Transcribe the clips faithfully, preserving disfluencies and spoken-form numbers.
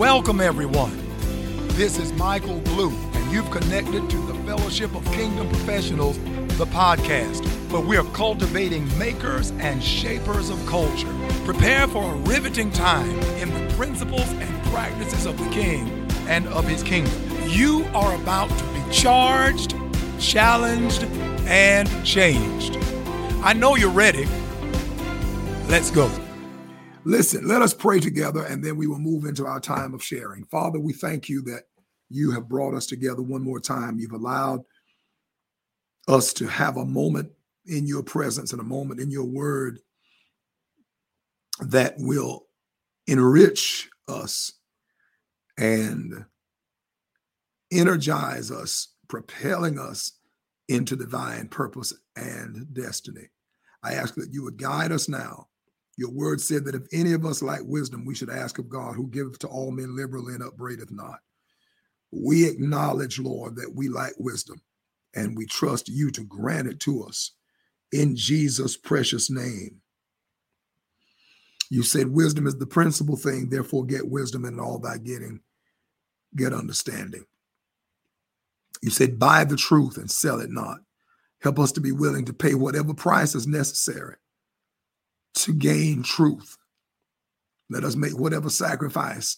Welcome everyone. This is Michael Blue, and you've connected to the Fellowship of Kingdom Professionals, the podcast, where we are cultivating makers and shapers of culture. Prepare for a riveting time in the principles and practices of the King and of his kingdom. You are about to be charged, challenged, and changed. I know you're ready. Let's go. Listen, let us pray together, and then we will move into our time of sharing. Father, we thank you that you have brought us together one more time. You've allowed us to have a moment in your presence and a moment in your word that will enrich us and energize us, propelling us into divine purpose and destiny. I ask that you would guide us now. Your word said that if any of us lack wisdom, we should ask of God, who giveth to all men liberally and upbraideth not. We acknowledge, Lord, that we lack wisdom, and we trust you to grant it to us in Jesus' precious name. You said wisdom is the principal thing, therefore get wisdom, and in all thy getting, get understanding. You said buy the truth and sell it not. Help us to be willing to pay whatever price is necessary to gain truth. Let us make whatever sacrifice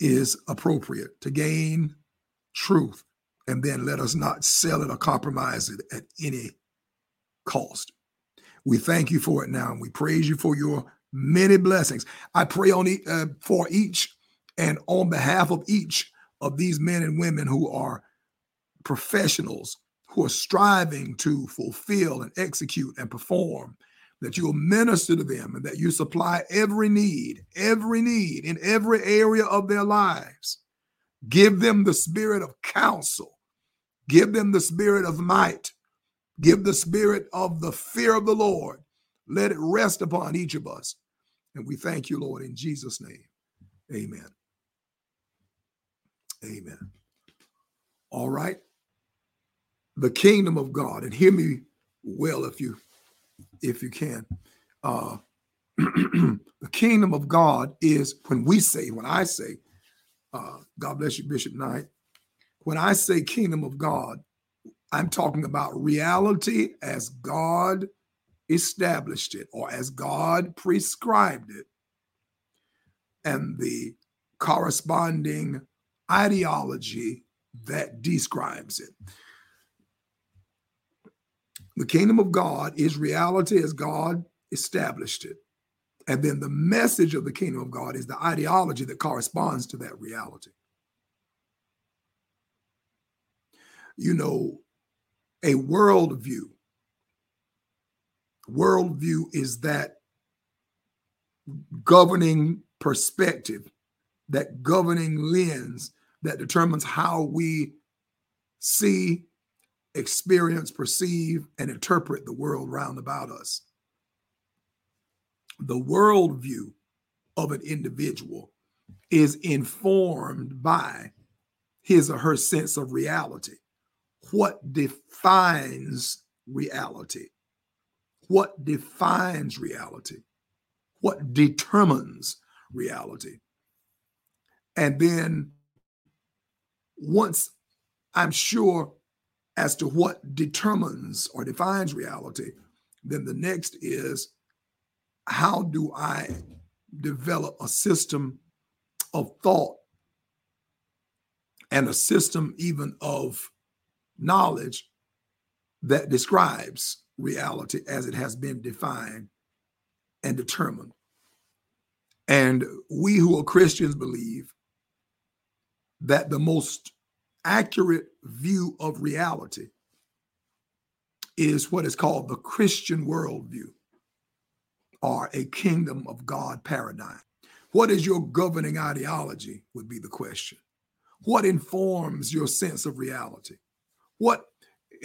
is appropriate to gain truth, and then let us not sell it or compromise it at any cost. We thank you for it now, and we praise you for your many blessings. I pray on e- uh, for each and on behalf of each of these men and women who are professionals, who are striving to fulfill and execute and perform, that you will minister to them and that you supply every need, every need in every area of their lives. Give them the spirit of counsel. Give them the spirit of might. Give the spirit of the fear of the Lord. Let it rest upon each of us. And we thank you, Lord, in Jesus' name. Amen. Amen. All right. The kingdom of God, and hear me well if you if you can. Uh, the kingdom of God is when we say, when I say, uh, God bless you, Bishop Knight. When I say kingdom of God, I'm talking about reality as God established it or as God prescribed it, and the corresponding ideology that describes it. The kingdom of God is reality as God established it. And then the message of the kingdom of God is the ideology that corresponds to that reality. You know, a worldview. Worldview is that governing perspective, that governing lens that determines how we see, experience, perceive, and interpret the world round about us. The worldview of an individual is informed by his or her sense of reality. What defines reality? What defines reality? What determines reality? And then once I'm sure as to what determines or defines reality, then the next is, how do I develop a system of thought and a system even of knowledge that describes reality as it has been defined and determined? And we who are Christians believe that the most accurate view of reality is what is called the Christian worldview or a kingdom of God paradigm. What is your governing ideology would be the question. What informs your sense of reality? What,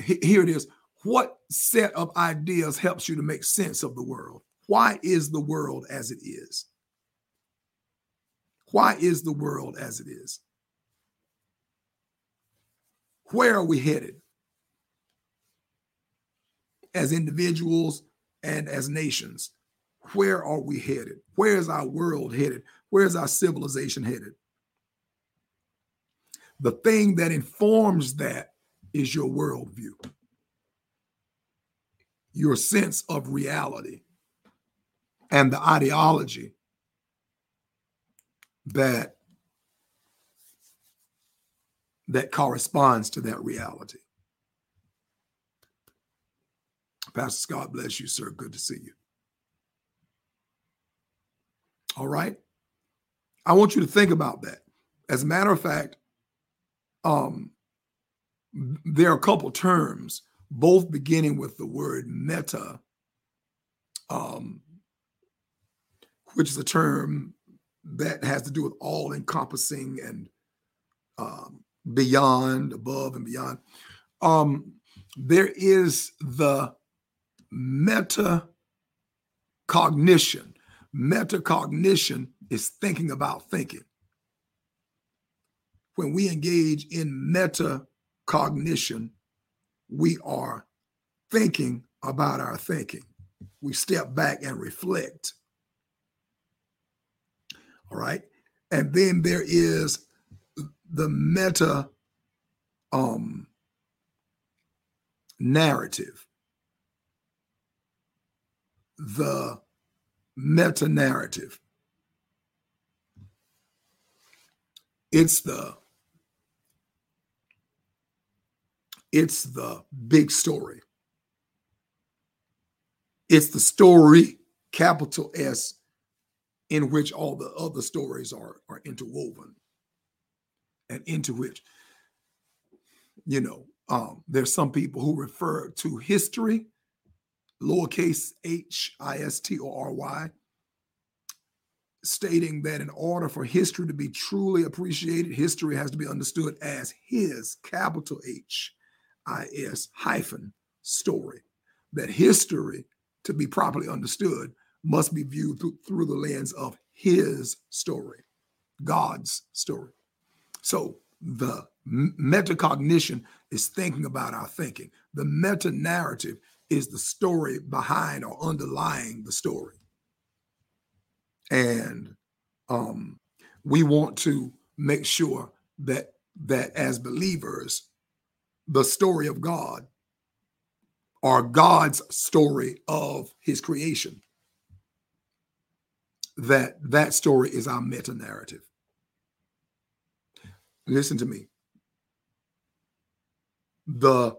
here it is, what set of ideas helps you to make sense of the world? Why is the world as it is? Why is the world as it is? Where are we headed as individuals and as nations? where are we headed? Where is our world headed? Where is our civilization headed? The thing that informs that is your worldview, your sense of reality, and the ideology that, that corresponds to that reality. Pastor Scott, bless you, sir. Good to see you. All right. I want you to think about that. As a matter of fact, um, there are a couple terms, both beginning with the word meta, um, which is a term that has to do with all-encompassing and um, beyond, above and beyond. Um, there is the metacognition. Metacognition is thinking about thinking. When we engage in metacognition, we are thinking about our thinking. We step back and reflect. All right. And then there is the meta um, narrative, the meta narrative. It's the it's the big story. It's the story, capital S, in which all the other stories are, are interwoven, and into which, you know, um, there's some people who refer to history, lowercase h, I S T O R Y, stating that in order for history to be truly appreciated, history has to be understood as his, capital H, I S, hyphen, story. That history, to be properly understood, must be viewed through, through the lens of his story, God's story. So the metacognition is thinking about our thinking. The meta-narrative is the story behind or underlying the story. And um, we want to make sure that that as believers, the story of God, or God's story of his creation, that that story is our meta-narrative. Listen to me. The,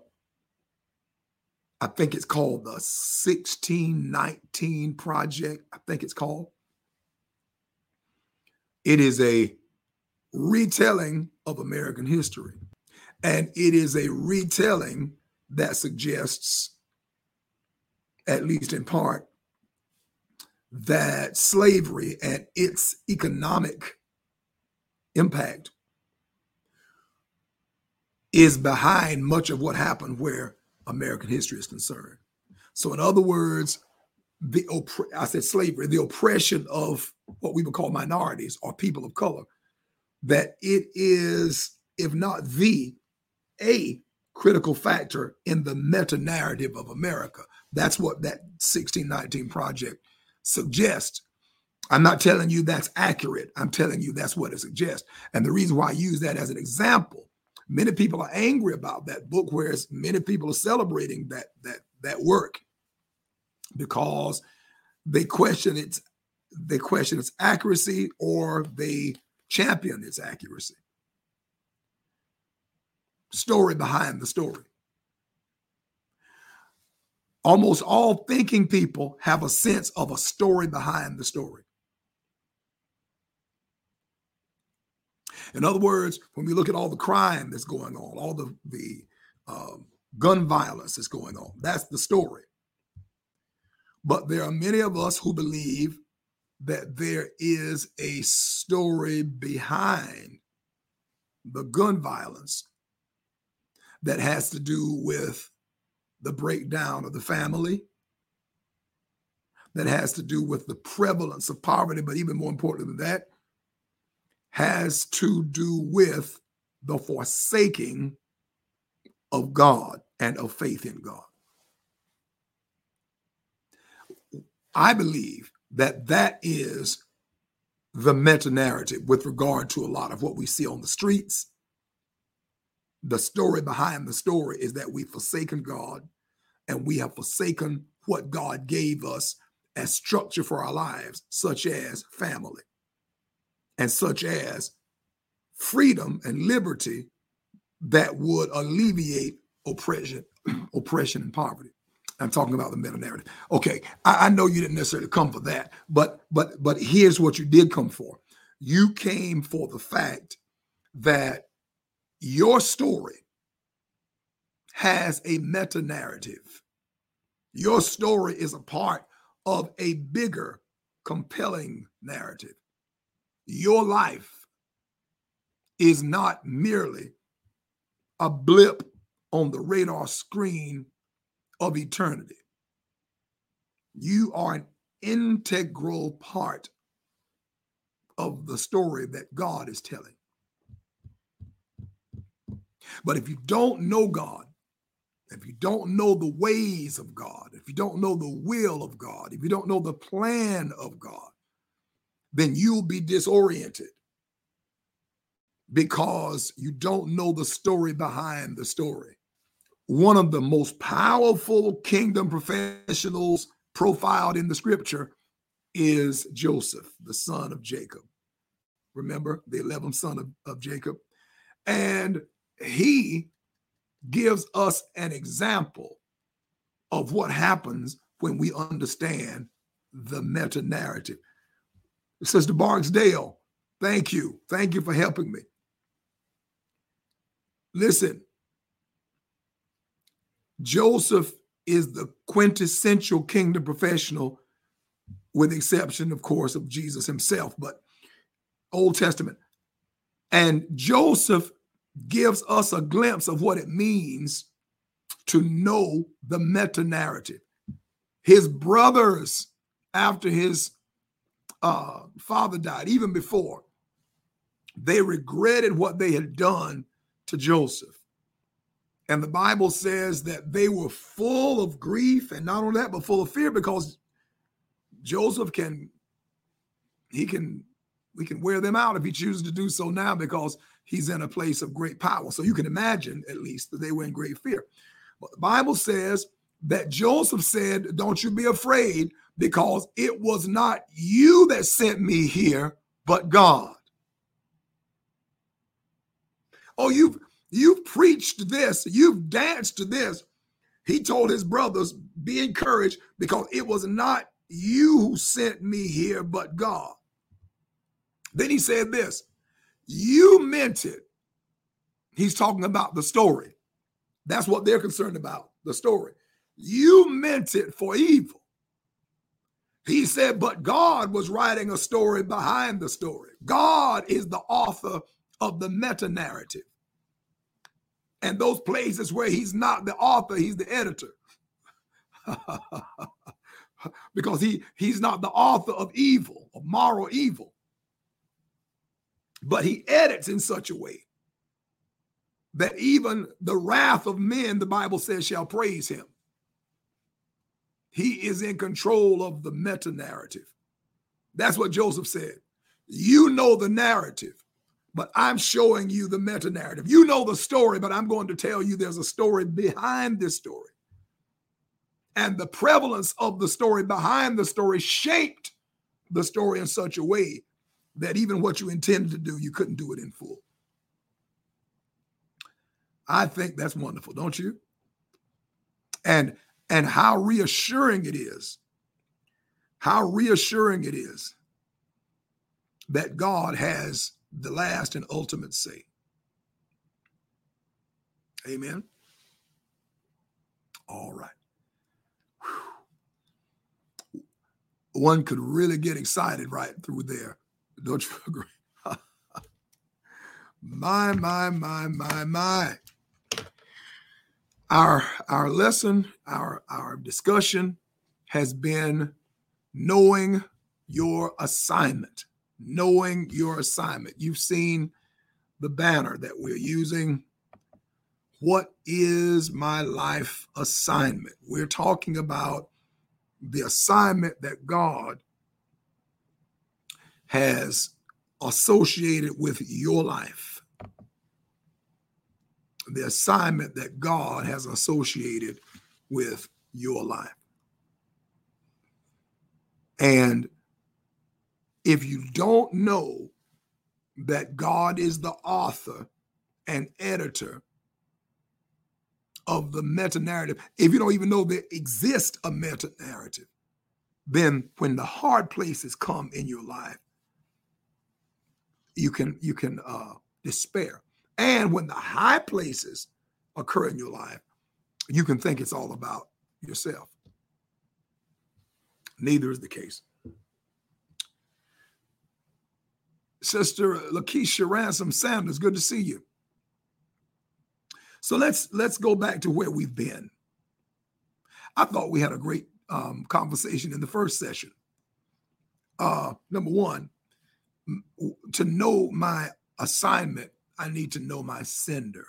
I think it's called the sixteen nineteen Project, I think it's called. It is a retelling of American history. And it is a retelling that suggests, at least in part, that slavery and its economic impact is behind much of what happened where American history is concerned. So in other words, the opp- I said slavery, the oppression of what we would call minorities or people of color, that it is, if not the, a critical factor in the meta-narrative of America. That's what that sixteen nineteen Project suggest. I'm not telling you that's accurate. I'm telling you that's what it suggests. And the reason why I use that as an example, many people are angry about that book, whereas many people are celebrating that that that work because they question its they question its accuracy, or they champion its accuracy. Story behind the story. Almost all thinking people have a sense of a story behind the story. In other words, when we look at all the crime that's going on, all the, the uh, gun violence that's going on, that's the story. But there are many of us who believe that there is a story behind the gun violence that has to do with the breakdown of the family, that has to do with the prevalence of poverty, but even more important than that, has to do with the forsaking of God and of faith in God. I believe that that is the meta-narrative with regard to a lot of what we see on the streets. The story behind the story is that we've forsaken God, and we have forsaken what God gave us as structure for our lives, such as family and such as freedom and liberty that would alleviate oppression, oppression and poverty. I'm talking about the meta narrative. Okay, I, I know you didn't necessarily come for that, but but but here's what you did come for. You came for the fact that your story has a meta narrative. Your story is a part of a bigger, compelling narrative. Your life is not merely a blip on the radar screen of eternity. You are an integral part of the story that God is telling. But if you don't know God, if you don't know the ways of God, if you don't know the will of God, if you don't know the plan of God, then you'll be disoriented because you don't know the story behind the story. One of the most powerful kingdom professionals profiled in the scripture is Joseph, the son of Jacob. Remember, the eleventh son of, of Jacob. And he gives us an example of what happens when we understand the meta-narrative. Sister Barksdale, thank you. Thank you for helping me. Listen, Joseph is the quintessential kingdom professional, with the exception, of course, of Jesus himself, but Old Testament. And Joseph gives us a glimpse of what it means to know the meta-narrative. His brothers, after his uh, father died, even before, they regretted what they had done to Joseph. And the Bible says that they were full of grief, and not only that, but full of fear, because Joseph can, he can, we can wear them out if he chooses to do so now, because he's in a place of great power. So you can imagine, at least, that they were in great fear. But the Bible says that Joseph said, "Don't you be afraid, because it was not you that sent me here, but God." Oh, you've, you've preached this. You've danced to this. He told his brothers, "Be encouraged, because it was not you who sent me here, but God." Then he said this, "You meant it." He's talking about the story. That's what they're concerned about, the story. "You meant it for evil." He said, but God was writing a story behind the story. God is the author of the meta-narrative. And those places where he's not the author, he's the editor. Because he, he's not the author of evil, of moral evil. But he edits in such a way that even the wrath of men, the Bible says, shall praise him. He is in control of the meta-narrative. That's what Joseph said. You know the narrative, but I'm showing you the meta-narrative. You know the story, but I'm going to tell you there's a story behind this story. And the prevalence of the story behind the story shaped the story in such a way that even what you intended to do, you couldn't do it in full. I think that's wonderful, don't you? And and how reassuring it is, how reassuring it is that God has the last and ultimate say. Amen. All right. Whew. One could really get excited right through there. Don't you agree? my, my, my, my, my. Our, our lesson, our, our discussion has been knowing your assignment, knowing your assignment. You've seen the banner that we're using. What is my life assignment? We're talking about the assignment that God has associated with your life, the assignment that God has associated with your life. And if you don't know that God is the author and editor of the meta-narrative, if you don't even know there exists a meta-narrative, then when the hard places come in your life, you can you can uh, despair. And when the high places occur in your life, you can think it's all about yourself. Neither is the case. Sister Lakeisha Ransom Sanders, good to see you. So let's let's go back to where we've been. I thought we had a great um, conversation in the first session. Uh, number one, to know my assignment, I need to know my sender.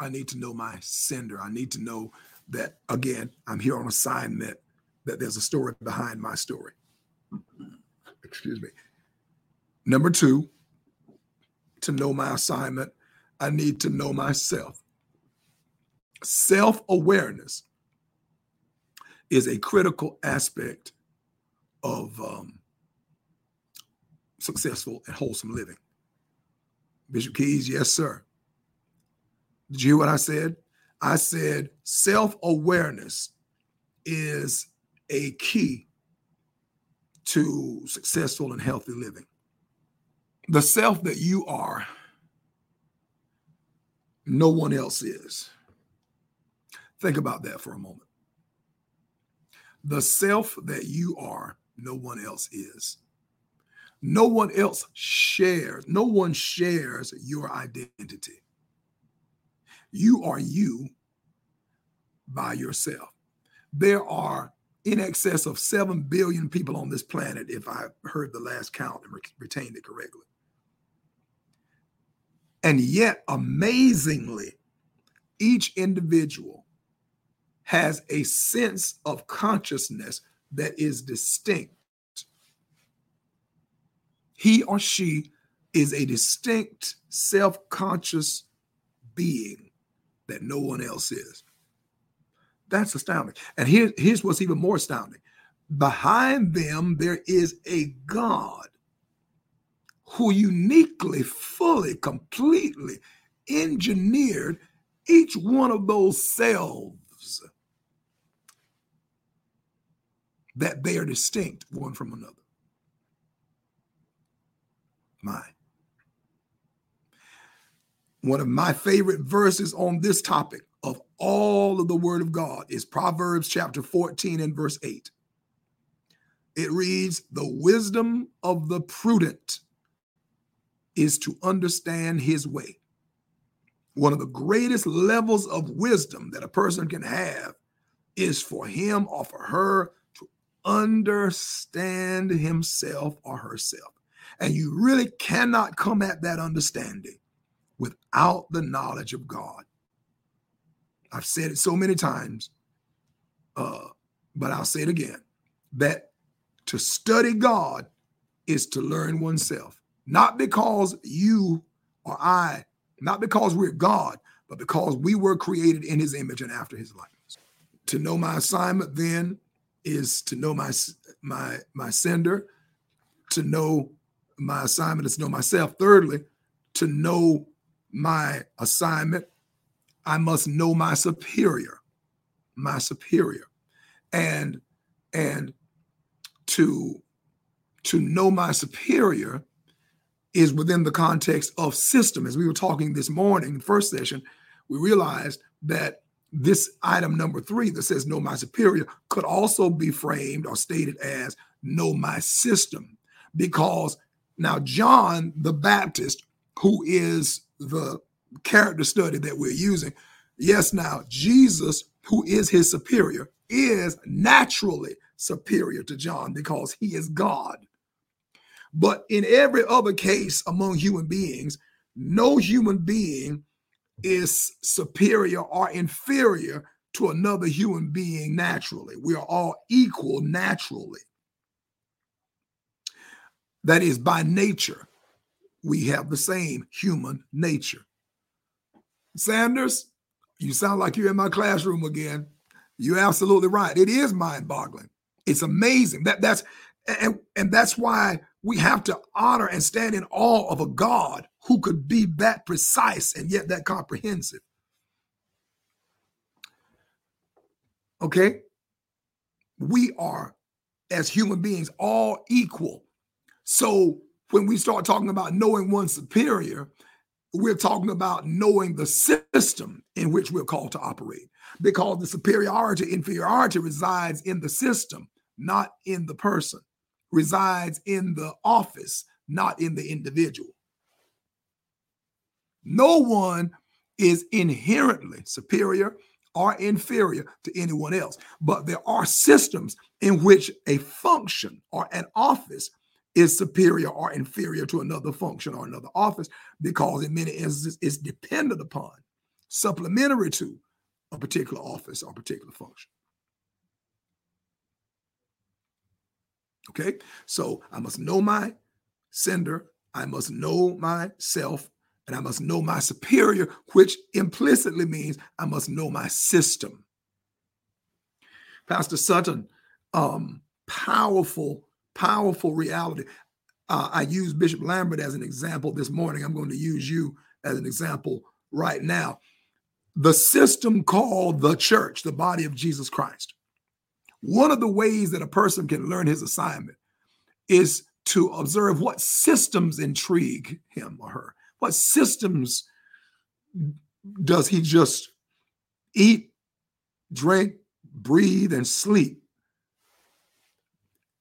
I need to know my sender. I need to know that, again, I'm here on assignment, that there's a story behind my story. Excuse me. Number two, to know my assignment, I need to know myself. Self-awareness is a critical aspect of um, successful and wholesome living. Bishop Keyes, yes, sir. Did you hear what I said? I said self-awareness is a key to successful and healthy living. The self that you are, no one else is. Think about that for a moment. The self that you are, no one else is. No one else shares. No one shares your identity. You are you by yourself. There are in excess of seven billion people on this planet, if I heard the last count and retained it correctly. And yet, amazingly, each individual has a sense of consciousness that is distinct. He or she is a distinct, self-conscious being that no one else is. That's astounding. And here, here's what's even more astounding. Behind them, there is a God who uniquely, fully, completely engineered each one of those selves that they are distinct one from another. My. One of my favorite verses on this topic of all of the word of God is Proverbs chapter fourteen and verse eight. It reads, "The wisdom of the prudent is to understand his way." One of the greatest levels of wisdom that a person can have is for him or for her to understand himself or herself. And you really cannot come at that understanding without the knowledge of God. I've said it so many times, uh, but I'll say it again, that to study God is to learn oneself. Not because you or I, not because we're God, but because we were created in his image and after his likeness. To know my assignment then is to know my, my, my sender. To know my assignment is to know myself. Thirdly, to know my assignment, I must know my superior, my superior. And, and to, to know my superior is within the context of system. As we were talking this morning, first session, we realized that this item number three that says know my superior could also be framed or stated as know my system. Because now John the Baptist, who is the character study that we're using, yes, now Jesus, who is his superior, is naturally superior to John because he is God. But in every other case among human beings, no human being is superior or inferior to another human being naturally. We are all equal naturally. That is, by nature, we have the same human nature. Sanders, you sound like you're in my classroom again. You're absolutely right. It is mind-boggling. It's amazing. That that's and, and that's why we have to honor and stand in awe of a God who could be that precise and yet that comprehensive. Okay? We are, as human beings, all equal. So when we start talking about knowing one superior, we're talking about knowing the system in which we're called to operate, because the superiority, inferiority resides in the system, not in the person, resides in the office, not in the individual. No one is inherently superior or inferior to anyone else, but there are systems in which a function or an office is superior or inferior to another function or another office, because in many instances it's dependent upon, supplementary to a particular office or particular function. Okay, so I must know my sender, I must know myself, and I must know my superior, which implicitly means I must know my system. Pastor Sutton, um, powerful Powerful reality. Uh, I used Bishop Lambert as an example this morning. I'm going to use you as an example right now. The system called the church, the body of Jesus Christ. One of the ways that a person can learn his assignment is to observe what systems intrigue him or her. What systems does he just eat, drink, breathe, and sleep?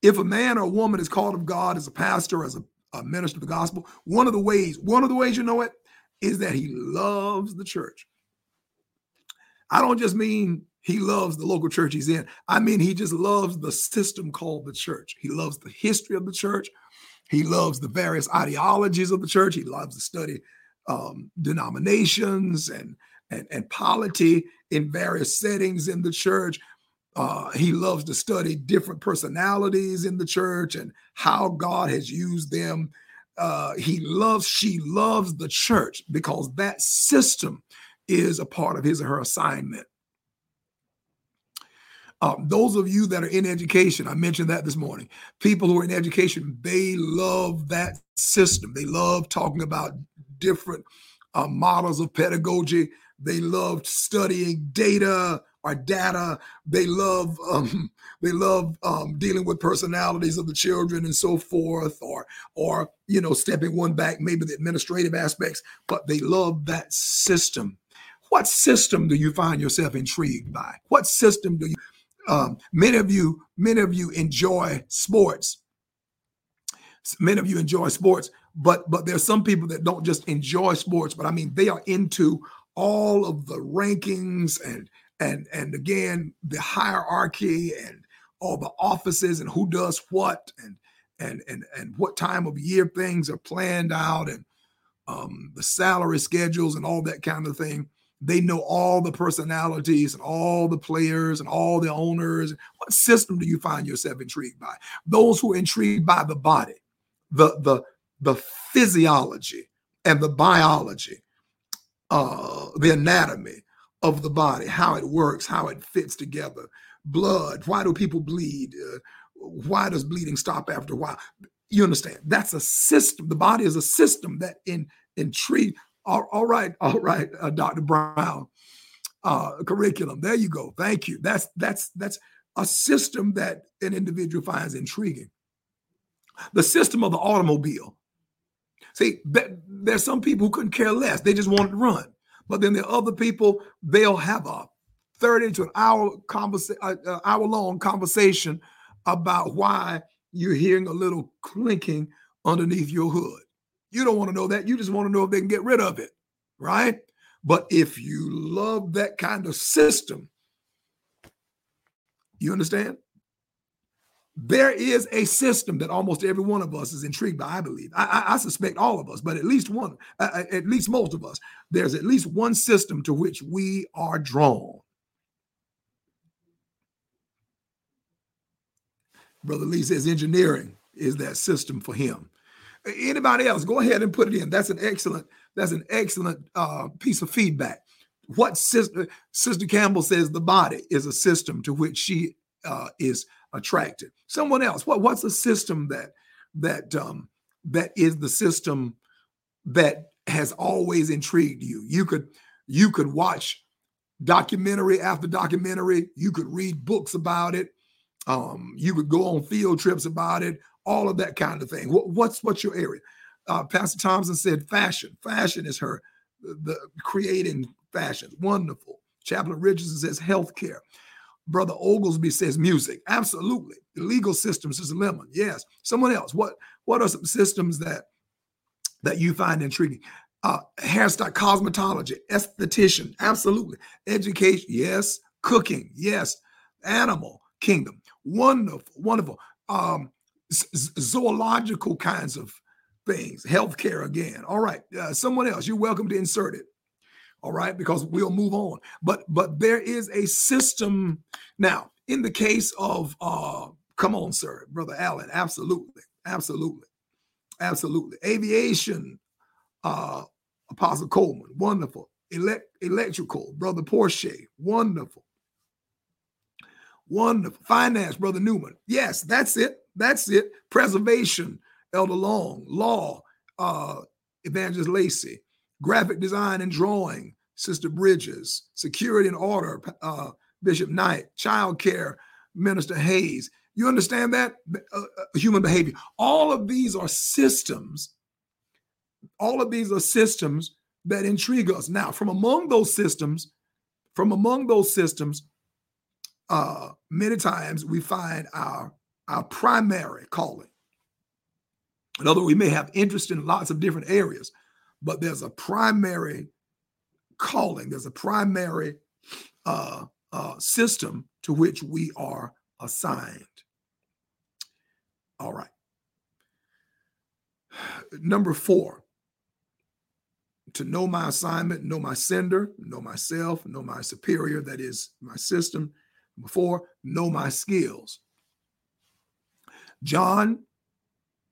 If a man or a woman is called of God as a pastor, as a, a minister of the gospel, one of the ways, one of the ways you know it is that he loves the church. I don't just mean he loves the local church he's in. I mean, he just loves the system called the church. He loves the history of the church. He loves the various ideologies of the church. He loves to study um, denominations and, and, and polity in various settings in the church. Uh, he loves to study different personalities in the church and how God has used them. Uh, he loves, she loves the church because that system is a part of his or her assignment. Uh, those of you that are in education, I mentioned that this morning, people who are in education, they love that system. They love talking about different uh, models of pedagogy. They love studying data. Our data, they love um, they love um, dealing with personalities of the children and so forth, or or you know, stepping one back, maybe the administrative aspects, but they love that system. What system do you find yourself intrigued by? What system do you? Um, many of you, many of you enjoy sports. Many of you enjoy sports, but but there's some people that don't just enjoy sports, but I mean they are into all of the rankings and. And, and again, the hierarchy and all the offices and who does what and and and and what time of year things are planned out and um, the salary schedules and all that kind of thing. They know all the personalities and all the players and all the owners. What system do you find yourself intrigued by? Those who are intrigued by the body, the the the physiology and the biology, uh, the anatomy of the body, how it works, how it fits together. Blood, why do people bleed? Uh, why does bleeding stop after a while? You understand? That's a system. The body is a system that in intrigue. All, all right, all right, uh, Doctor Brown. Uh, curriculum, there you go. Thank you. That's, that's, that's a system that an individual finds intriguing. The system of the automobile. See, there's some people who couldn't care less. They just wanted to run. But then the other people, they'll have a thirty to an hour conversa- uh, hour long conversation about why you're hearing a little clinking underneath your hood. You don't want to know that. You just want to know if they can get rid of it, right? But if you love that kind of system, you understand? There is a system that almost every one of us is intrigued by, I believe. I, I, I suspect all of us, but at least one, uh, at least most of us, there's at least one system to which we are drawn. Brother Lee says engineering. is that system for him. Anybody else, go ahead and put it in. That's an excellent, that's an excellent uh, piece of feedback. What sister, Sister Campbell says the body is a system to which she uh, is attracted. Someone else, what, what's a system that that um, that is the system that has always intrigued you? You could you could watch documentary after documentary. You could read books about it. Um, you could go on field trips about it. All of that kind of thing. What, what's what's your area? Uh, Pastor Thompson said fashion. Fashion is her, the, the creating fashion. Wonderful. Chaplain Richardson says healthcare. Brother Oglesby says music. Absolutely. The legal systems is a lemon. Yes. Someone else. What what are some systems that that you find intriguing? Uh, hairstyle, cosmetology, esthetician. Absolutely. Education. Yes. Cooking. Yes. Animal kingdom. Wonderful. Wonderful. Um, zoological kinds of things. Healthcare again. All right. Uh, someone else. You're welcome to insert it. All right, because we'll move on. But but there is a system now. In the case of, uh, come on, sir, Brother Allen, absolutely, absolutely, absolutely. Aviation, uh, Apostle Coleman, wonderful. Elect electrical, Brother Porsche, wonderful, wonderful. Finance, Brother Newman, yes, that's it, that's it. Preservation, Elder Long, law, uh, Evangelist Lacey. Graphic design and drawing, Sister Bridges. Security and order, uh, Bishop Knight. Child care, Minister Hayes. You understand that? Uh, human behavior. All of these are systems. All of these are systems that intrigue us. Now, from among those systems, from among those systems, uh, many times we find our, our primary calling. In other words, we may have interest in lots of different areas, but there's a primary calling, there's a primary uh, uh, system to which we are assigned. All right. Number four, to know my assignment, know my sender, know myself, know my superior, that is my system. Number four, know my skills. John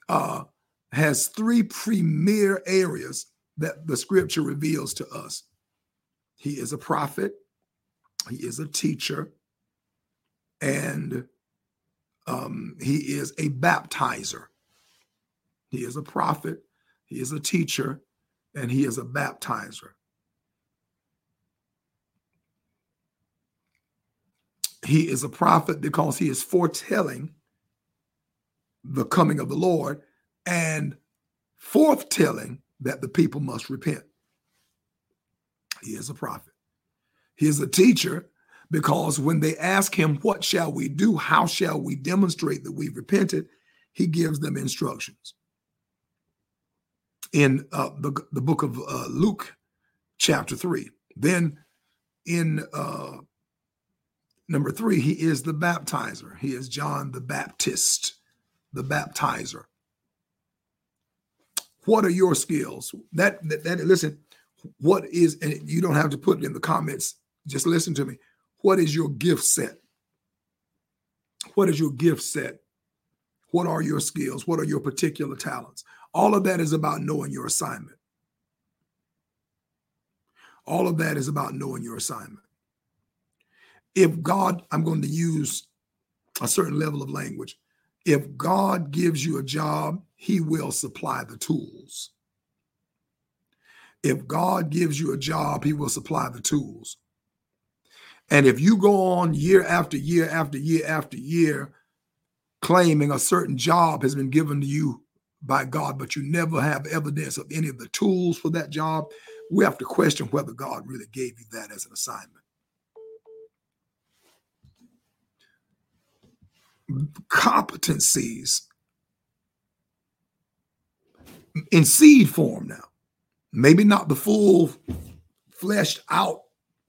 uh, has three premier areas that the scripture reveals to us. He is a prophet, he is a teacher, and um, he is a baptizer. He is a prophet, he is a teacher, and he is a baptizer. He is a prophet because he is foretelling the coming of the Lord and forthtelling that the people must repent. He is a prophet. He is a teacher because when they ask him, what shall we do? How shall we demonstrate that we've repented? He gives them instructions. In uh, the, the book of uh, Luke, chapter three. Then in uh, number three, he is the baptizer. He is John the Baptist, the baptizer. What are your skills? That, that, that, listen, what is, and you don't have to put it in the comments. Just listen to me. What is your gift set? What is your gift set? What are your skills? What are your particular talents? All of that is about knowing your assignment. All of that is about knowing your assignment. If God, I'm going to use a certain level of language. If God gives you a job, he will supply the tools. If God gives you a job, he will supply the tools. And if you go on year after year after year after year, claiming a certain job has been given to you by God, but you never have evidence of any of the tools for that job, we have to question whether God really gave you that as an assignment. Competencies in seed form now, maybe not the full fleshed out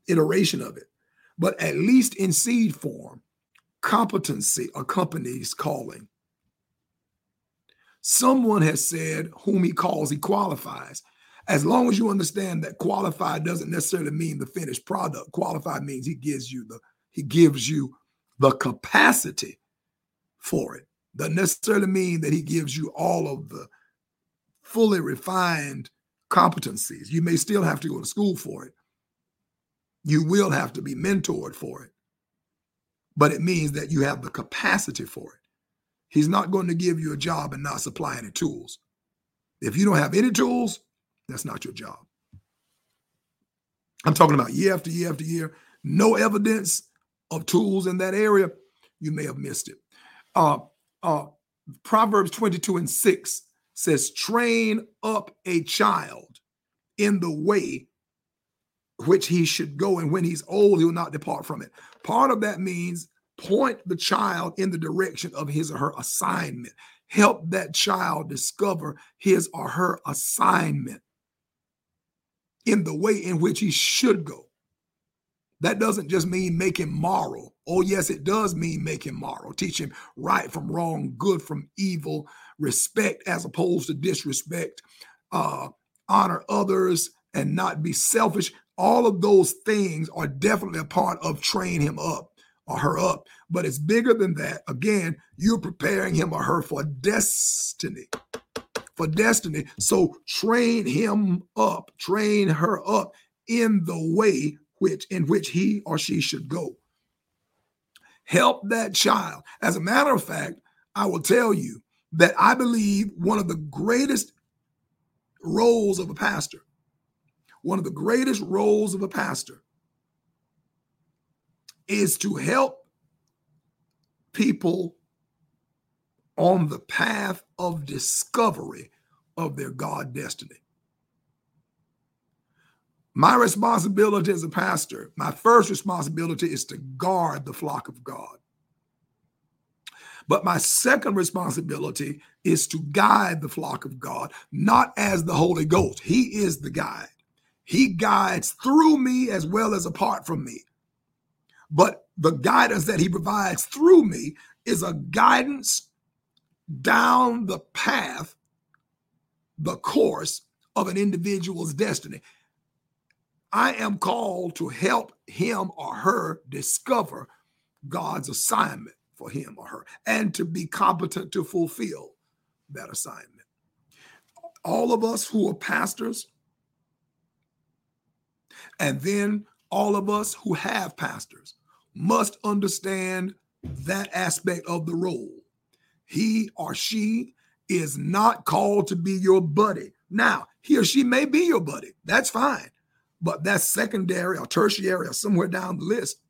iteration of it, but at least in seed form, competency accompanies calling. Someone has said, whom he calls, he qualifies. As long as you understand that qualified doesn't necessarily mean the finished product. Qualified means he gives you the, he gives you the capacity for it. doesn't necessarily mean that he gives you all of the fully refined competencies. You may still have to go to school for it. You will have to be mentored for it. But it means that you have the capacity for it. He's not going to give you a job and not supply any tools. If you don't have any tools, that's not your job. I'm talking about year after year after year. No evidence of tools in that area. You may have missed it. Uh, uh, Proverbs twenty-two and six says, train up a child in the way which he should go, and when he's old, he will not depart from it. Part of that means point the child in the direction of his or her assignment. Help that child discover his or her assignment in the way in which he should go. That doesn't just mean make him moral. Oh, yes, it does mean make him moral. Teach him right from wrong, good from evil, respect as opposed to disrespect, uh, honor others and not be selfish. All of those things are definitely a part of train him up or her up, but it's bigger than that. Again, you're preparing him or her for destiny, for destiny. So train him up, train her up in the way which in which he or she should go. Help that child. As a matter of fact, I will tell you that I believe one of the greatest roles of a pastor One of the greatest roles of a pastor is to help people on the path of discovery of their God destiny. My responsibility as a pastor, my first responsibility is to guard the flock of God. But my second responsibility is to guide the flock of God, not as the Holy Ghost. He is the guide. He guides through me as well as apart from me. But the guidance that he provides through me is a guidance down the path, the course of an individual's destiny. I am called to help him or her discover God's assignment for him or her and to be competent to fulfill that assignment. All of us who are pastors, and then all of us who have pastors, must understand that aspect of the role. He or she is not called to be your buddy. Now, he or she may be your buddy. That's fine. But that's secondary or tertiary or somewhere down the list.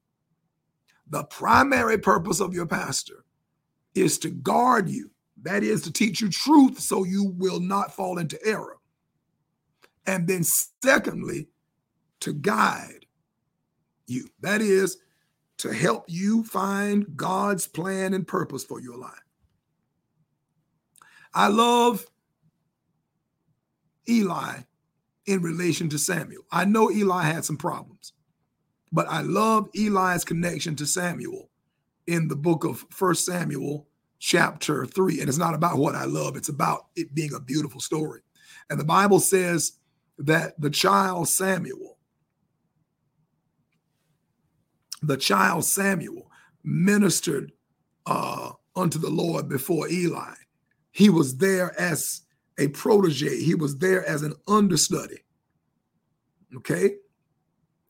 The primary purpose of your pastor is to guard you. That is to teach you truth so you will not fall into error. And then secondly, to guide you. That is to help you find God's plan and purpose for your life. I love Eli in relation to Samuel. I know Eli had some problems, but I love Eli's connection to Samuel in the book of First Samuel chapter three. And it's not about what I love. It's about it being a beautiful story. And the Bible says that the child Samuel The child Samuel ministered uh, unto the Lord before Eli. He was there as a protege. He was there as an understudy. Okay?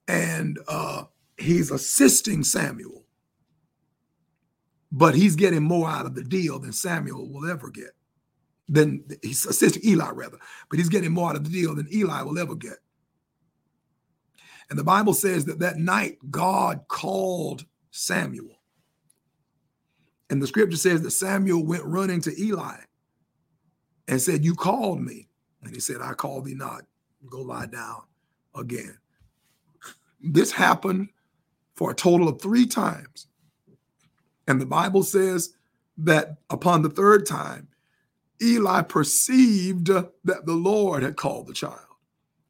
And uh, he's assisting Samuel. But he's getting more out of the deal than Samuel will ever get. Than he's assisting Eli, rather. But he's getting more out of the deal than Eli will ever get. And the Bible says that that night God called Samuel. And the scripture says that Samuel went running to Eli and said, you called me. And he said, I called thee not. Go lie down again. This happened for a total of three times. And the Bible says that upon the third time, Eli perceived that the Lord had called the child.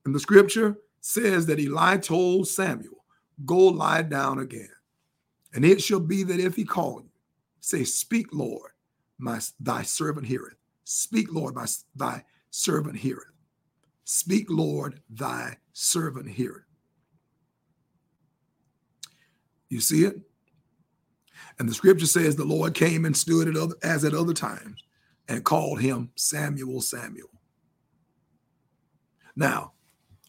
And the scripture says that Eli told Samuel, go lie down again. And it shall be that if he call you, say, speak, Lord, my thy servant heareth. Speak, Lord, my thy servant heareth. Speak, Lord, thy servant heareth. You see it? And the scripture says the Lord came and stood at other, as at other times and called him Samuel, Samuel. Now,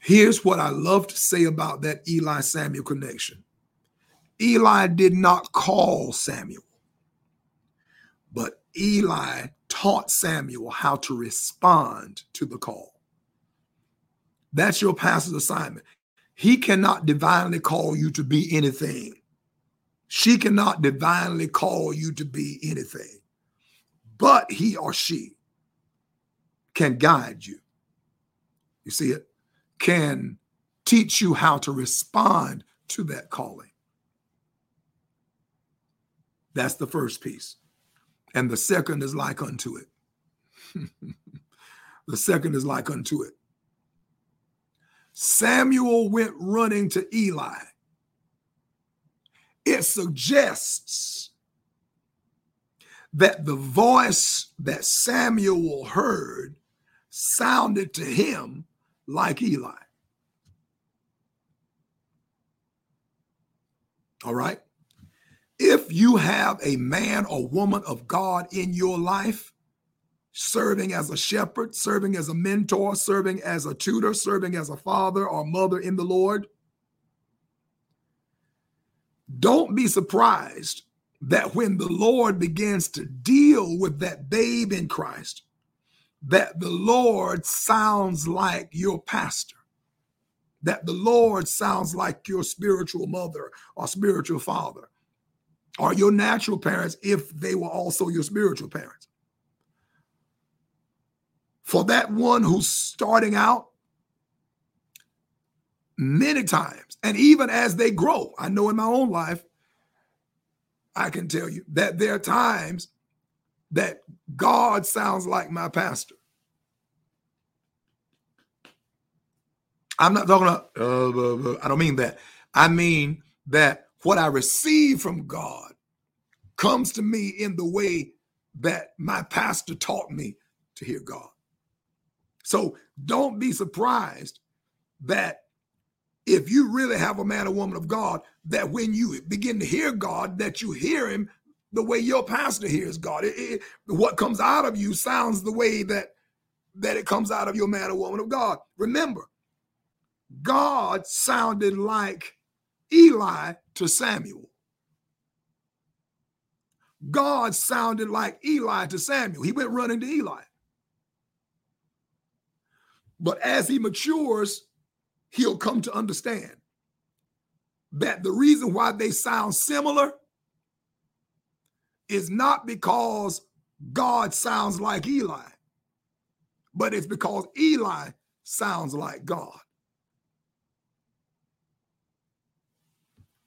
here's what I love to say about that Eli-Samuel connection. Eli did not call Samuel, but Eli taught Samuel how to respond to the call. That's your pastor's assignment. He cannot divinely call you to be anything. She cannot divinely call you to be anything, but he or she can guide you. You see it? Can teach you how to respond to that calling. That's the first piece. And the second is like unto it. The second is like unto it. Samuel went running to Eli. It suggests that the voice that Samuel heard sounded to him like Eli. All right. If you have a man or woman of God in your life, serving as a shepherd, serving as a mentor, serving as a tutor, serving as a father or mother in the Lord, don't be surprised that when the Lord begins to deal with that babe in Christ, that the Lord sounds like your pastor, that the Lord sounds like your spiritual mother or spiritual father, or your natural parents if they were also your spiritual parents. For that one who's starting out, many times, and even as they grow, I know in my own life, I can tell you that there are times that God sounds like my pastor. I'm not talking about, uh, I don't mean that. I mean that what I receive from God comes to me in the way that my pastor taught me to hear God. So don't be surprised that if you really have a man or woman of God, that when you begin to hear God, that you hear him the way your pastor hears God. It, it, what comes out of you sounds the way that, that it comes out of your man or woman of God. Remember, God sounded like Eli to Samuel. God sounded like Eli to Samuel. He went running to Eli. But as he matures, he'll come to understand that the reason why they sound similar is not because God sounds like Eli, but it's because Eli sounds like God.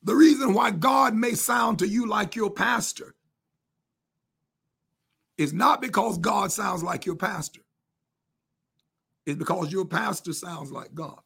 The reason why God may sound to you like your pastor is not because God sounds like your pastor. It's because your pastor sounds like God.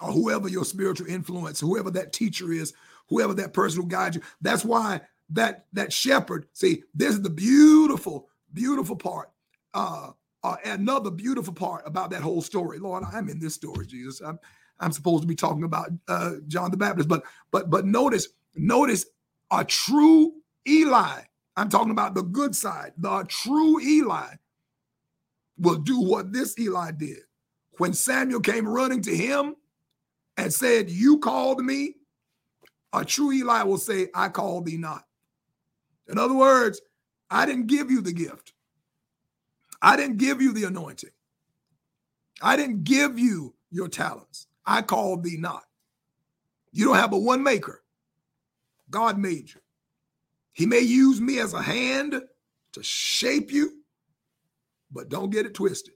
Or whoever your spiritual influence, whoever that teacher is, whoever that person who guides you. That's why that, that shepherd, see, this is the beautiful, beautiful part. Uh, uh, another beautiful part about that whole story. Lord, I'm in this story, Jesus. I'm, I'm supposed to be talking about uh, John the Baptist, but but but notice, notice a true Eli. I'm talking about the good side. The true Eli will do what this Eli did. When Samuel came running to him and said, "You called me," a true Eli will say, "I called thee not." In other words, I didn't give you the gift. I didn't give you the anointing. I didn't give you your talents. I called thee not. You don't have but one maker. God made you. He may use me as a hand to shape you, but don't get it twisted.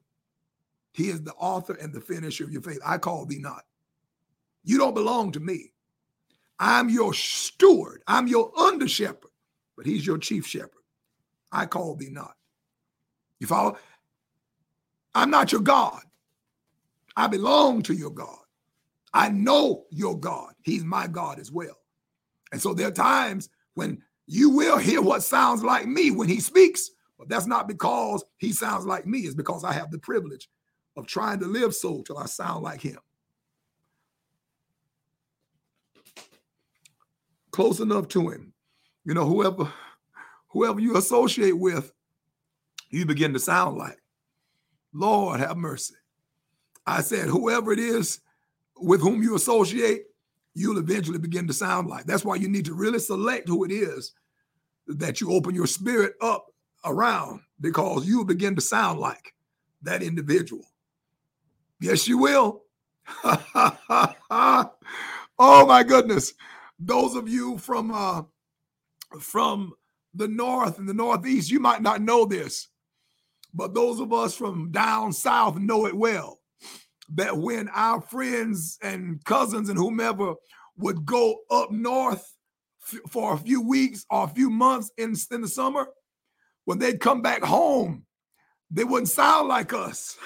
He is the author and the finisher of your faith. I called thee not. You don't belong to me. I'm your steward. I'm your under shepherd, but he's your chief shepherd. I called thee not. You follow? I'm not your God. I belong to your God. I know your God. He's my God as well. And so there are times when you will hear what sounds like me when he speaks, but that's not because he sounds like me. It's because I have the privilege of trying to live so till I sound like him. close enough to him. You know, whoever whoever you associate with, you begin to sound like. Lord, have mercy. I said, whoever it is with whom you associate, you'll eventually begin to sound like. That's why you need to really select who it is that you open your spirit up around, because you'll begin to sound like that individual. Yes, you will. Oh, my goodness. Those of you from uh, from the north and the northeast, you might not know this, but those of us from down south know it well, that when our friends and cousins and whomever would go up north f- for a few weeks or a few months in, in the summer, when they'd come back home, they wouldn't sound like us.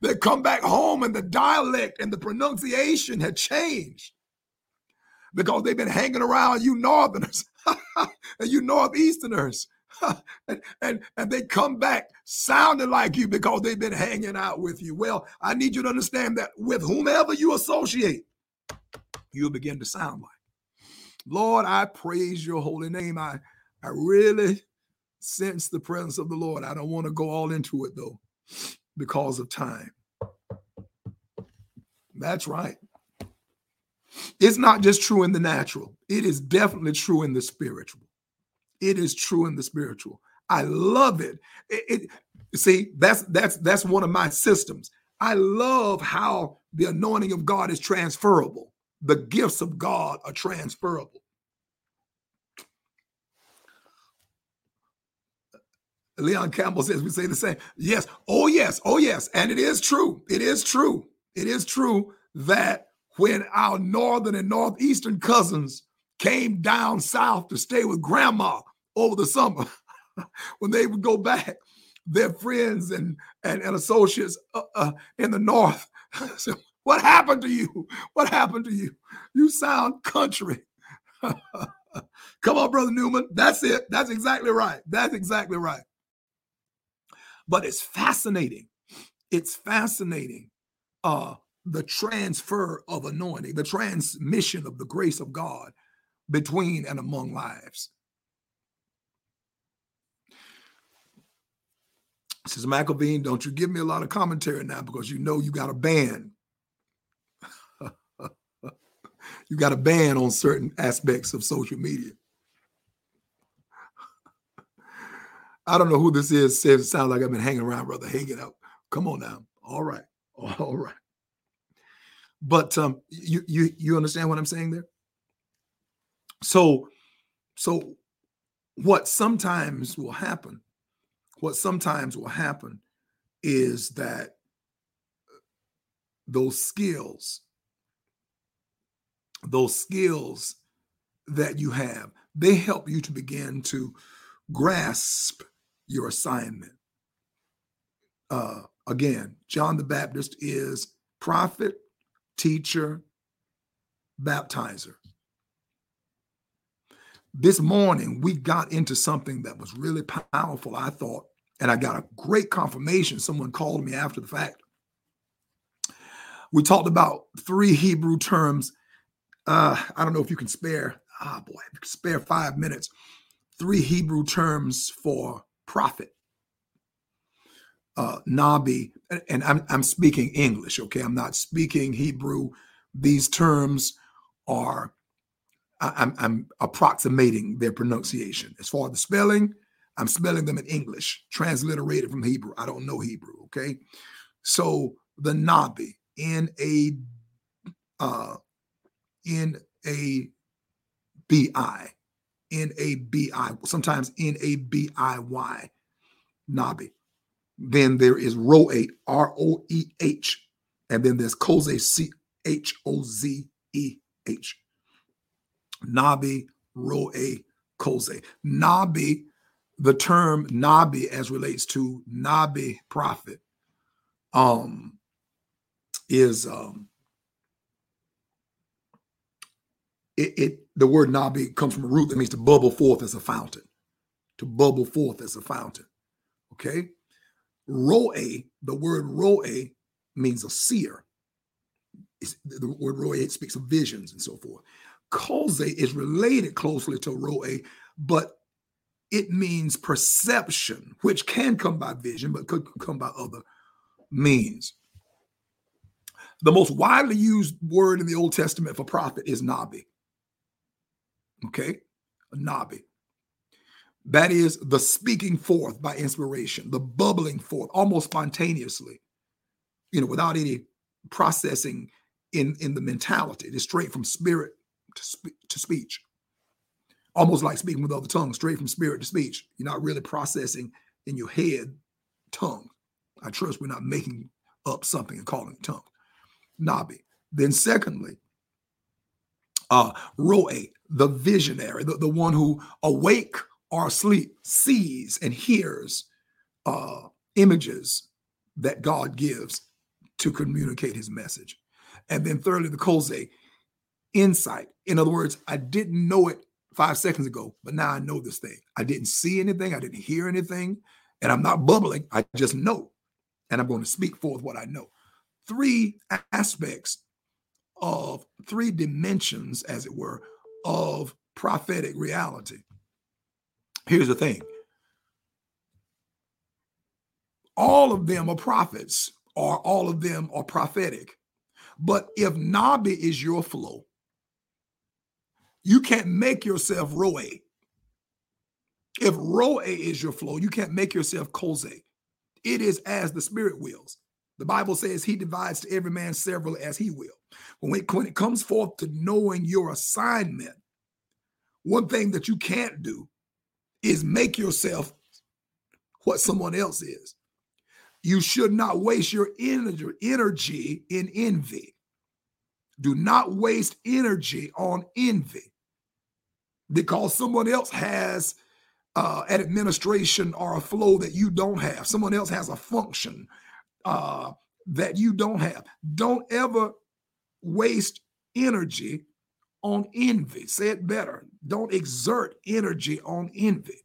They'd come back home and the dialect and the pronunciation had changed because they've been hanging around you northerners and you northeasterners. and, and, and they come back sounding like you because they've been hanging out with you. Well, I need you to understand that with whomever you associate, you'll begin to sound like. Lord, I praise your holy name. I, I really sense the presence of the Lord. I don't want to go all into it, though, because of time. That's right. It's not just true in the natural. It is definitely true in the spiritual. It is true in the spiritual. I love it. It, it see, that's that's that's one of my systems. I love how the anointing of God is transferable. The gifts of God are transferable. Leon Campbell says we say the same. Yes. Oh, yes. Oh, yes. And it is true. It is true. It is true that when our northern and northeastern cousins came down south to stay with grandma over the summer, when they would go back, their friends and, and, and associates uh, uh, in the north said, what happened to you? What happened to you? You sound country. Come on, Brother Newman. That's it. That's exactly right. That's exactly right. But it's fascinating. It's fascinating, uh, the transfer of anointing, the transmission of the grace of God between and among lives. Sister McElveen, don't you give me a lot of commentary now, because you know you got a ban. You got a ban on certain aspects of social media. I don't know who this is. Says it sounds like I've been hanging around, brother. Hanging out. Come on now. All right. All right. But um, you you you understand what I'm saying there? So, so what sometimes will happen, what sometimes will happen is that those skills, those skills that you have, they help you to begin to grasp your assignment. Uh, again, John the Baptist is prophet, teacher, baptizer. This morning, we got into something that was really powerful, I thought, and I got a great confirmation. Someone called me after the fact. We talked about three Hebrew terms. Uh, I don't know if you can spare, ah, boy, if you can spare five minutes, three Hebrew terms for prophet. Uh, Nabi, and I'm, I'm speaking English, okay? I'm not speaking Hebrew. These terms are, I'm, I'm approximating their pronunciation. As far as the spelling, I'm spelling them in English, transliterated from Hebrew. I don't know Hebrew, okay? So the Nabi, N A B I, uh, N A B I, N A B I, sometimes N A B I Y, Nabi. Then there is Roeh, R O E H, and then there's Kozeh, C H O Z E H. Nabi, Roeh, Kozeh. Nabi, the term Nabi as relates to Nabi prophet, um, is um, it, it the word Nabi comes from a root that means to bubble forth as a fountain, to bubble forth as a fountain. Okay, Roeh, the word Roeh means a seer. It's, the word Roeh speaks of visions and so forth. Kozeh is related closely to Roeh, but it means perception, which can come by vision, but could come by other means. The most widely used word in the Old Testament for prophet is Nabi. Okay? Nabi. That is the speaking forth by inspiration, the bubbling forth, almost spontaneously, you know, without any processing in, in the mentality. It is straight from spirit to, spe- to speech, almost like speaking with other tongues, straight from spirit to speech. You're not really processing in your head tongue. I trust we're not making up something and calling it tongue. Nabi. Then secondly, uh, Roeh, the visionary, the, the one who awake or asleep sees and hears uh, images that God gives to communicate his message. And then thirdly, the Kozeh, insight. In other words, I didn't know it five seconds ago, but now I know this thing. I didn't see anything. I didn't hear anything. And I'm not bubbling. I just know. And I'm going to speak forth what I know. Three aspects of three dimensions, as it were, of prophetic reality. Here's the thing. All of them are prophets, or all of them are prophetic. But if Nabi is your flow, you can't make yourself Roeh. If Roeh is your flow, you can't make yourself Kozeh. It is as the Spirit wills. The Bible says he divides to every man severally as he will. When it, when it comes forth to knowing your assignment, one thing that you can't do is make yourself what someone else is. You should not waste your energy in envy. Do not waste energy on envy, because someone else has uh, an administration or a flow that you don't have. Someone else has a function uh, that you don't have. Don't ever waste energy on envy. Say it better. Don't exert energy on envy.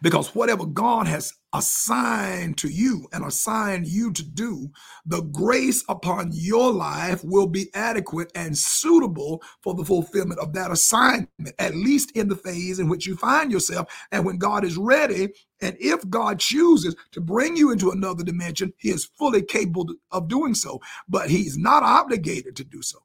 Because whatever God has assigned to you and assigned you to do, the grace upon your life will be adequate and suitable for the fulfillment of that assignment, at least in the phase in which you find yourself. And when God is ready, and if God chooses to bring you into another dimension, he is fully capable of doing so, but he's not obligated to do so.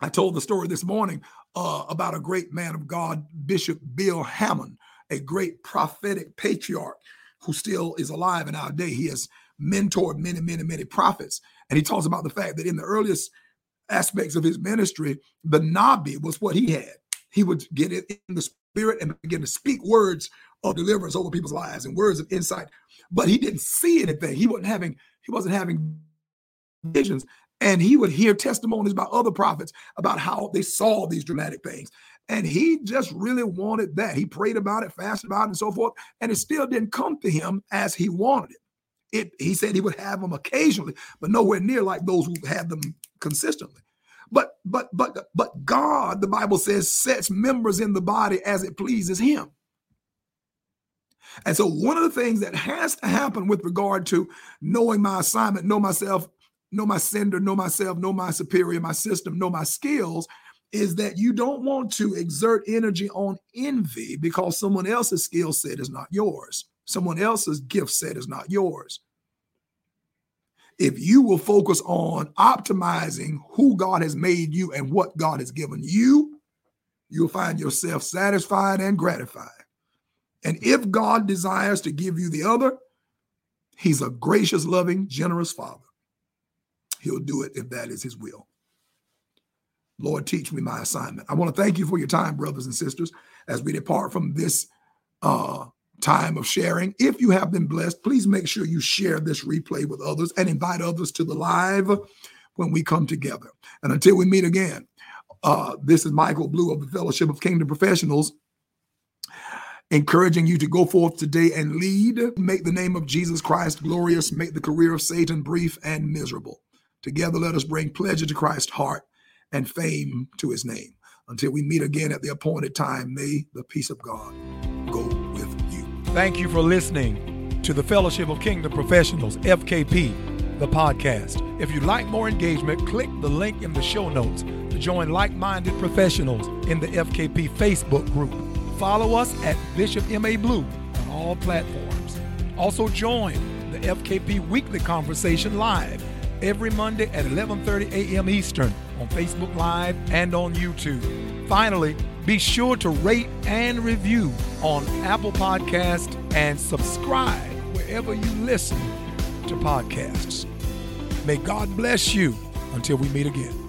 I told the story this morning uh, about a great man of God, Bishop Bill Hamon, a great prophetic patriarch who still is alive in our day. He has mentored many, many, many prophets. And he talks about the fact that in the earliest aspects of his ministry, the Nabi was what he had. He would get it in the spirit and begin to speak words of deliverance over people's lives and words of insight. But he didn't see anything. He wasn't having, he wasn't having visions. And he would hear testimonies by other prophets about how they saw these dramatic things. And he just really wanted that. He prayed about it, fasted about it, and so forth. And it still didn't come to him as he wanted it. It, he said he would have them occasionally, but nowhere near like those who had them consistently. But, but, but, but God, the Bible says, sets members in the body as it pleases him. And so one of the things that has to happen with regard to knowing my assignment, know myself, know my sender, know myself, know my superior, my system, know my skills, is that you don't want to exert energy on envy because someone else's skill set is not yours. Someone else's gift set is not yours. If you will focus on optimizing who God has made you and what God has given you, you'll find yourself satisfied and gratified. And if God desires to give you the other, he's a gracious, loving, generous Father. He'll do it if that is his will. Lord, teach me my assignment. I want to thank you for your time, brothers and sisters, as we depart from this uh, time of sharing. If you have been blessed, please make sure you share this replay with others and invite others to the live when we come together. And until we meet again, uh, this is Michael Blue of the Fellowship of Kingdom Professionals, encouraging you to go forth today and lead. Make the name of Jesus Christ glorious. Make the career of Satan brief and miserable. Together, let us bring pleasure to Christ's heart and fame to his name. Until we meet again at the appointed time, may the peace of God go with you. Thank you for listening to the Fellowship of Kingdom Professionals, F K P. the podcast. If you'd like more engagement, click the link in the show notes to join like-minded professionals in the F K P Facebook group. Follow us at Bishop M A. Blue on all platforms. Also join the F K P Weekly Conversation live every Monday at eleven thirty a.m. Eastern on Facebook Live and on YouTube. Finally, be sure to rate and review on Apple Podcasts and subscribe wherever you listen to podcasts. May God bless you until we meet again.